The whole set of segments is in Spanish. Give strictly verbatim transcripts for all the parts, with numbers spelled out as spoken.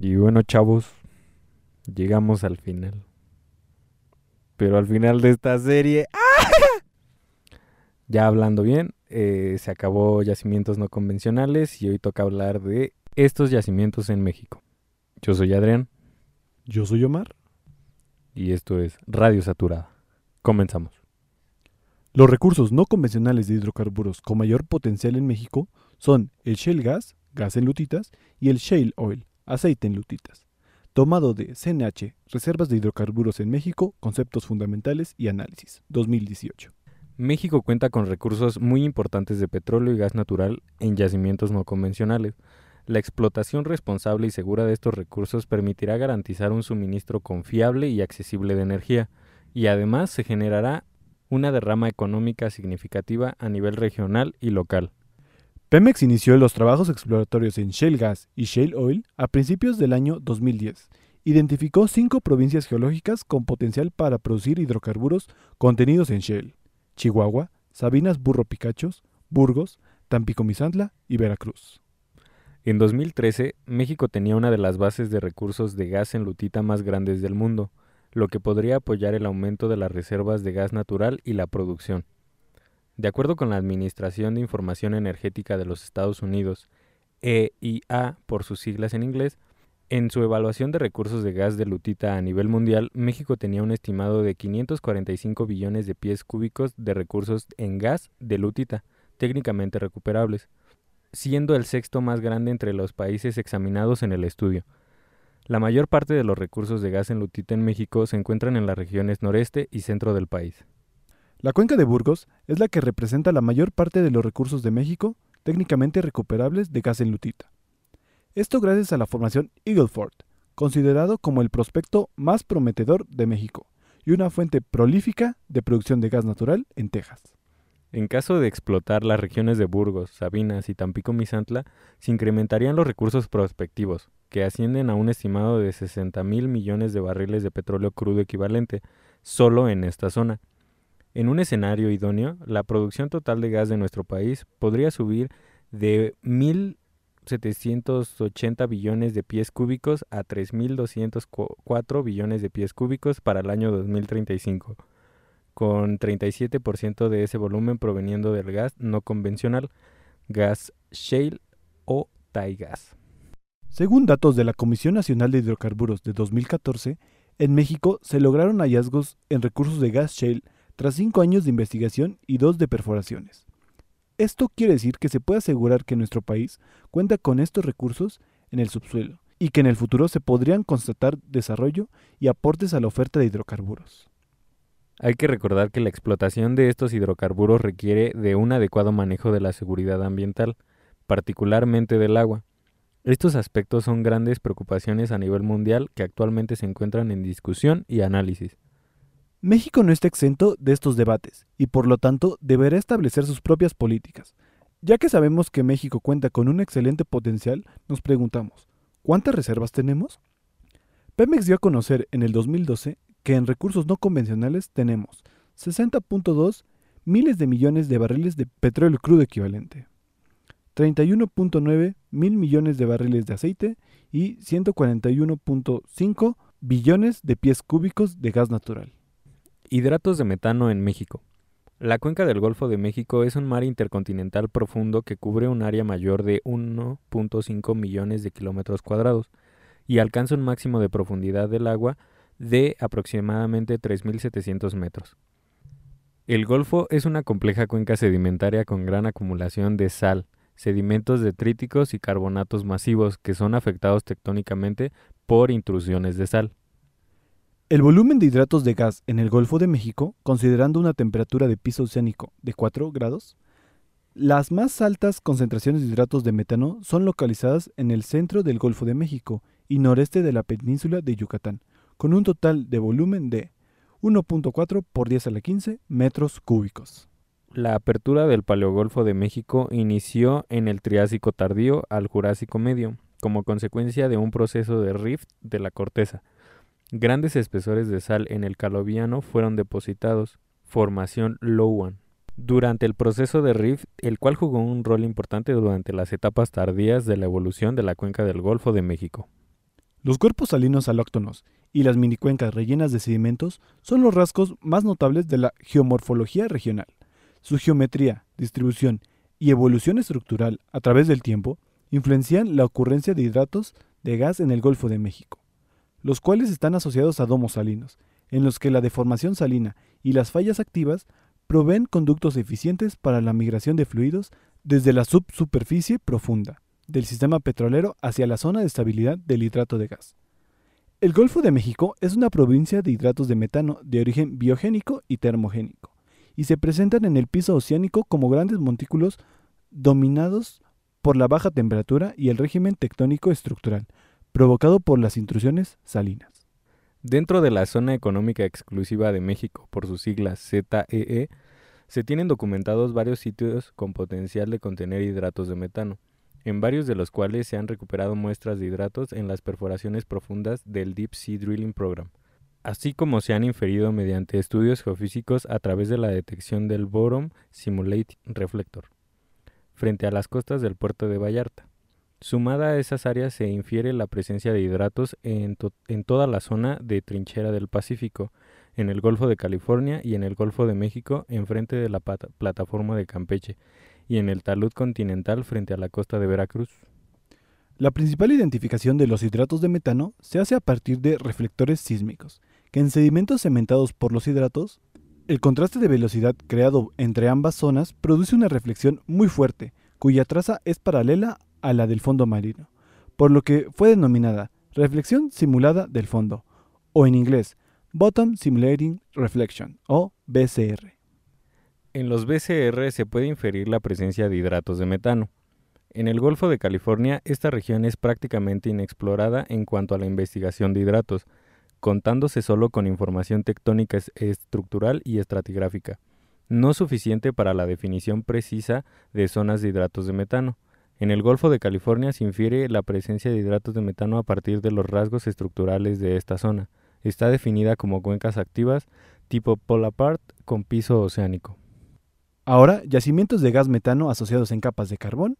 Y bueno, chavos, llegamos al final. Pero al final de esta serie... ¡ah! Ya hablando bien, eh, se acabó yacimientos no convencionales y hoy toca hablar de estos yacimientos en México. Yo soy Adrián. Yo soy Omar. Y esto es Radio Saturada. Comenzamos. Los recursos no convencionales de hidrocarburos con mayor potencial en México son el shale gas, gas en lutitas, y el shale oil, aceite en lutitas. Tomado de C N H, Reservas de Hidrocarburos en México, Conceptos Fundamentales y Análisis, dos mil dieciocho. México cuenta con recursos muy importantes de petróleo y gas natural en yacimientos no convencionales. La explotación responsable y segura de estos recursos permitirá garantizar un suministro confiable y accesible de energía, y además se generará una derrama económica significativa a nivel regional y local. Pemex inició los trabajos exploratorios en shale gas y shale oil a principios del año dos mil diez. Identificó cinco provincias geológicas con potencial para producir hidrocarburos contenidos en shale: Chihuahua, Sabinas, Burro Picachos, Burgos, Tampico Misantla y Veracruz. En dos mil trece, México tenía una de las bases de recursos de gas en lutita más grandes del mundo, lo que podría apoyar el aumento de las reservas de gas natural y la producción. De acuerdo con la Administración de Información Energética de los Estados Unidos, E I A por sus siglas en inglés, en su evaluación de recursos de gas de lutita a nivel mundial, México tenía un estimado de quinientos cuarenta y cinco billones de pies cúbicos de recursos en gas de lutita, técnicamente recuperables, siendo el sexto más grande entre los países examinados en el estudio. La mayor parte de los recursos de gas en lutita en México se encuentran en las regiones noreste y centro del país. La cuenca de Burgos es la que representa la mayor parte de los recursos de México técnicamente recuperables de gas en lutita. Esto gracias a la formación Eagle Ford, considerado como el prospecto más prometedor de México y una fuente prolífica de producción de gas natural en Texas. En caso de explotar las regiones de Burgos, Sabinas y Tampico Misantla, se incrementarían los recursos prospectivos, que ascienden a un estimado de sesenta mil millones de barriles de petróleo crudo equivalente, solo en esta zona. En un escenario idóneo, la producción total de gas de nuestro país podría subir de mil setecientos ochenta billones de pies cúbicos a tres mil doscientos cuatro billones de pies cúbicos para el año dos mil treinta y cinco, con treinta y siete por ciento de ese volumen proveniendo del gas no convencional, gas shale o taigas. Según datos de la Comisión Nacional de Hidrocarburos de dos mil catorce, en México se lograron hallazgos en recursos de gas shale tras cinco años de investigación y dos de perforaciones. Esto quiere decir que se puede asegurar que nuestro país cuenta con estos recursos en el subsuelo y que en el futuro se podrían constatar desarrollo y aportes a la oferta de hidrocarburos. Hay que recordar que la explotación de estos hidrocarburos requiere de un adecuado manejo de la seguridad ambiental, particularmente del agua. Estos aspectos son grandes preocupaciones a nivel mundial que actualmente se encuentran en discusión y análisis. México no está exento de estos debates y por lo tanto deberá establecer sus propias políticas. Ya que sabemos que México cuenta con un excelente potencial, nos preguntamos, ¿cuántas reservas tenemos? Pemex dio a conocer en el dos mil doce que en recursos no convencionales tenemos sesenta punto dos miles de millones de barriles de petróleo crudo equivalente, treinta y uno punto nueve mil millones de barriles de aceite y ciento cuarenta y uno punto cinco billones de pies cúbicos de gas natural. Hidratos de metano en México. La cuenca del Golfo de México es un mar intercontinental profundo que cubre un área mayor de uno punto cinco millones de kilómetros cuadrados y alcanza un máximo de profundidad del agua de aproximadamente tres mil setecientos metros. El Golfo es una compleja cuenca sedimentaria con gran acumulación de sal, sedimentos detríticos y carbonatos masivos que son afectados tectónicamente por intrusiones de sal. El volumen de hidratos de gas en el Golfo de México, considerando una temperatura de piso oceánico de cuatro grados, las más altas concentraciones de hidratos de metano son localizadas en el centro del Golfo de México y noreste de la península de Yucatán, con un total de volumen de uno punto cuatro por diez a la quince metros cúbicos. La apertura del Paleogolfo de México inició en el Triásico tardío al Jurásico medio, como consecuencia de un proceso de rift de la corteza. Grandes espesores de sal en el Calodiano fueron depositados, formación Louann, durante el proceso de rift, el cual jugó un rol importante durante las etapas tardías de la evolución de la cuenca del Golfo de México. Los cuerpos salinos alóctonos y las minicuencas rellenas de sedimentos son los rasgos más notables de la geomorfología regional. Su geometría, distribución y evolución estructural a través del tiempo influencian la ocurrencia de hidratos de gas en el Golfo de México, los cuales están asociados a domos salinos, en los que la deformación salina y las fallas activas proveen conductos eficientes para la migración de fluidos desde la subsuperficie profunda del sistema petrolero hacia la zona de estabilidad del hidrato de gas. El Golfo de México es una provincia de hidratos de metano de origen biogénico y termogénico, y se presentan en el piso oceánico como grandes montículos dominados por la baja temperatura y el régimen tectónico estructural, provocado por las intrusiones salinas. Dentro de la Zona Económica Exclusiva de México, por sus siglas zee, se tienen documentados varios sitios con potencial de contener hidratos de metano, en varios de los cuales se han recuperado muestras de hidratos en las perforaciones profundas del Deep Sea Drilling Program, así como se han inferido mediante estudios geofísicos a través de la detección del Bottom Simulate Reflector, frente a las costas del Puerto de Vallarta. Sumada a esas áreas se infiere la presencia de hidratos en, to- en toda la zona de trinchera del Pacífico, en el Golfo de California y en el Golfo de México enfrente de la pat- plataforma de Campeche, y en el talud continental frente a la costa de Veracruz. La principal identificación de los hidratos de metano se hace a partir de reflectores sísmicos, que en sedimentos cementados por los hidratos, el contraste de velocidad creado entre ambas zonas produce una reflexión muy fuerte, cuya traza es paralela a la del fondo marino, por lo que fue denominada reflexión simulada del fondo, o en inglés, Bottom Simulating Reflection, o be ce erre. En los be ce erre se puede inferir la presencia de hidratos de metano. En el Golfo de California, esta región es prácticamente inexplorada en cuanto a la investigación de hidratos, contándose solo con información tectónica estructural y estratigráfica, no suficiente para la definición precisa de zonas de hidratos de metano. En el Golfo de California se infiere la presencia de hidratos de metano a partir de los rasgos estructurales de esta zona. Está definida como cuencas activas tipo polar part con piso oceánico. Ahora, yacimientos de gas metano asociados en capas de carbón,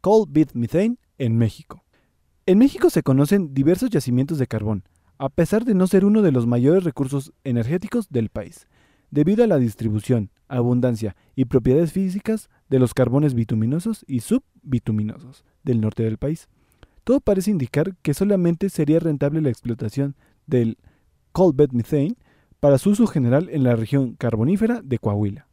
coal bed methane, en México. En México se conocen diversos yacimientos de carbón, a pesar de no ser uno de los mayores recursos energéticos del país, debido a la distribución, abundancia y propiedades físicas de los carbones bituminosos y subbituminosos del norte del país. Todo parece indicar que solamente sería rentable la explotación del coal bed methane para su uso general en la región carbonífera de Coahuila.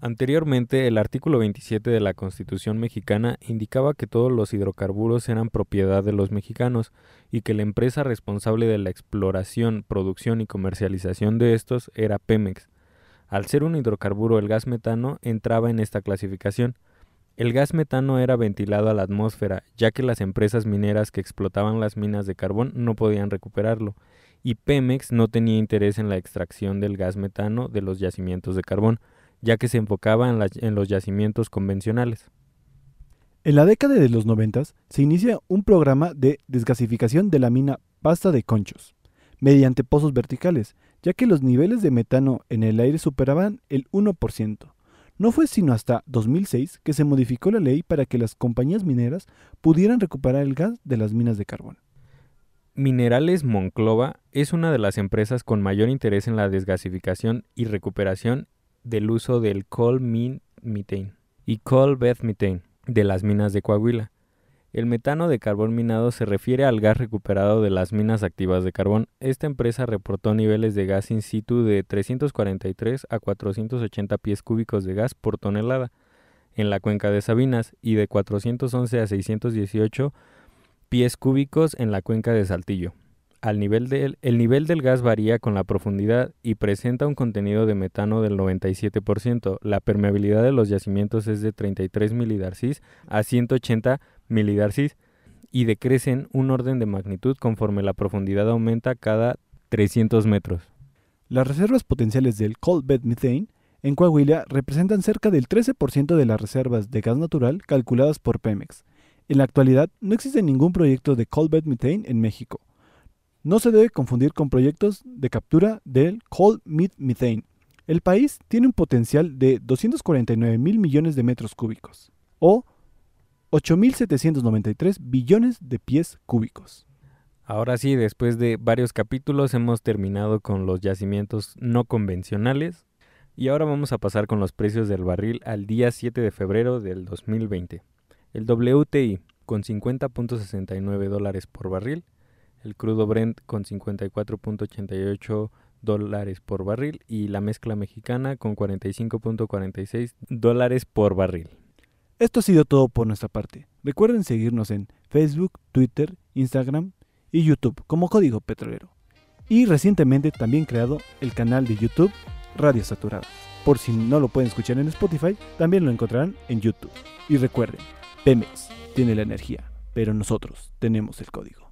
Anteriormente, el artículo veintisiete de la Constitución mexicana indicaba que todos los hidrocarburos eran propiedad de los mexicanos y que la empresa responsable de la exploración, producción y comercialización de estos era Pemex. Al ser un hidrocarburo, el gas metano entraba en esta clasificación. El gas metano era ventilado a la atmósfera, ya que las empresas mineras que explotaban las minas de carbón no podían recuperarlo, y Pemex no tenía interés en la extracción del gas metano de los yacimientos de carbón, ya que se enfocaba en, la, en los yacimientos convencionales. En la década de los noventa se inicia un programa de desgasificación de la mina Pasta de Conchos, mediante pozos verticales, ya que los niveles de metano en el aire superaban el uno por ciento. No fue sino hasta dos mil seis que se modificó la ley para que las compañías mineras pudieran recuperar el gas de las minas de carbón. Minerales Monclova es una de las empresas con mayor interés en la desgasificación y recuperación del uso del coal mine methane y coal bed methane de las minas de Coahuila. El metano de carbón minado se refiere al gas recuperado de las minas activas de carbón. Esta empresa reportó niveles de gas in situ de trescientos cuarenta y tres a cuatrocientos ochenta pies cúbicos de gas por tonelada en la cuenca de Sabinas y de cuatrocientos once a seiscientos dieciocho pies cúbicos en la cuenca de Saltillo. Al nivel del, el nivel del gas varía con la profundidad y presenta un contenido de metano del noventa y siete por ciento. La permeabilidad de los yacimientos es de treinta y tres milidarcis a ciento ochenta milidarcis y decrecen un orden de magnitud conforme la profundidad aumenta cada trescientos metros. Las reservas potenciales del coal bed methane en Coahuila representan cerca del trece por ciento de las reservas de gas natural calculadas por Pemex. En la actualidad no existe ningún proyecto de coal bed methane en México. No se debe confundir con proyectos de captura del coal bed methane. El país tiene un potencial de doscientos cuarenta y nueve mil millones de metros cúbicos, o ocho mil setecientos noventa y tres billones de pies cúbicos. Ahora sí, después de varios capítulos hemos terminado con los yacimientos no convencionales y ahora vamos a pasar con los precios del barril al día siete de febrero del dos mil veinte. El W T I con cincuenta punto sesenta y nueve dólares por barril, el crudo Brent con cincuenta y cuatro punto ochenta y ocho dólares por barril y la mezcla mexicana con cuarenta y cinco punto cuarenta y seis dólares por barril. Esto ha sido todo por nuestra parte. Recuerden seguirnos en Facebook, Twitter, Instagram y YouTube como Código Petrolero. Y recientemente también creado el canal de YouTube Radio Saturada. Por si no lo pueden escuchar en Spotify, también lo encontrarán en YouTube. Y recuerden, Pemex tiene la energía, pero nosotros tenemos el código.